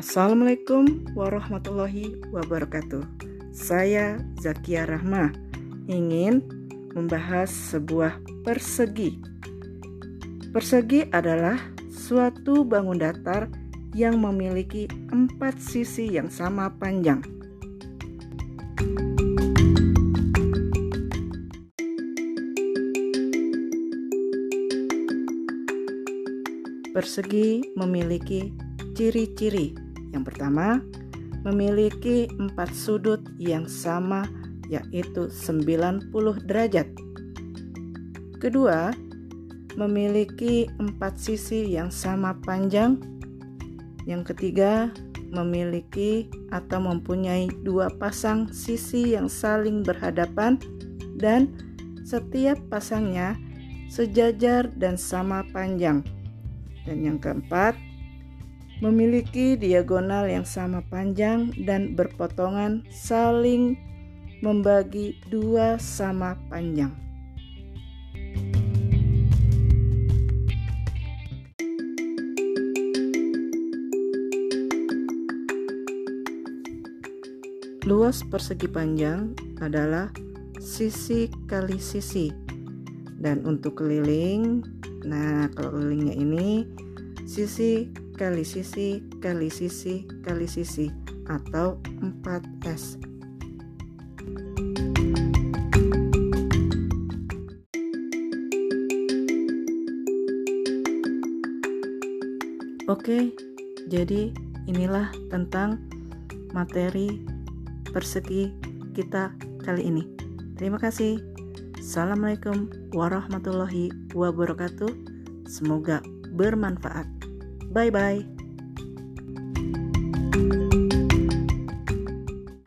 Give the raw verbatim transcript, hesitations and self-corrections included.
Assalamualaikum warahmatullahi wabarakatuh. Saya Zakia Rahma, ingin membahas sebuah persegi. Persegi adalah suatu bangun datar yang memiliki empat sisi yang sama panjang. Persegi memiliki ciri-ciri. Yang pertama, memiliki empat sudut yang sama, yaitu sembilan puluh derajat. Kedua, memiliki empat sisi yang sama panjang. Yang ketiga, memiliki atau mempunyai dua pasang sisi yang saling berhadapan dan setiap pasangnya sejajar dan sama panjang. Dan yang keempat, memiliki diagonal yang sama panjang dan berpotongan saling membagi dua sama panjang. Luas persegi panjang adalah sisi kali sisi. Dan untuk keliling, nah kalau kelilingnya ini sisi kali sisi, kali sisi, kali sisi atau empat S. Oke, jadi inilah tentang materi persegi kita kali ini. Terima kasih. Assalamualaikum warahmatullahi wabarakatuh. Semoga bermanfaat. Bye-bye.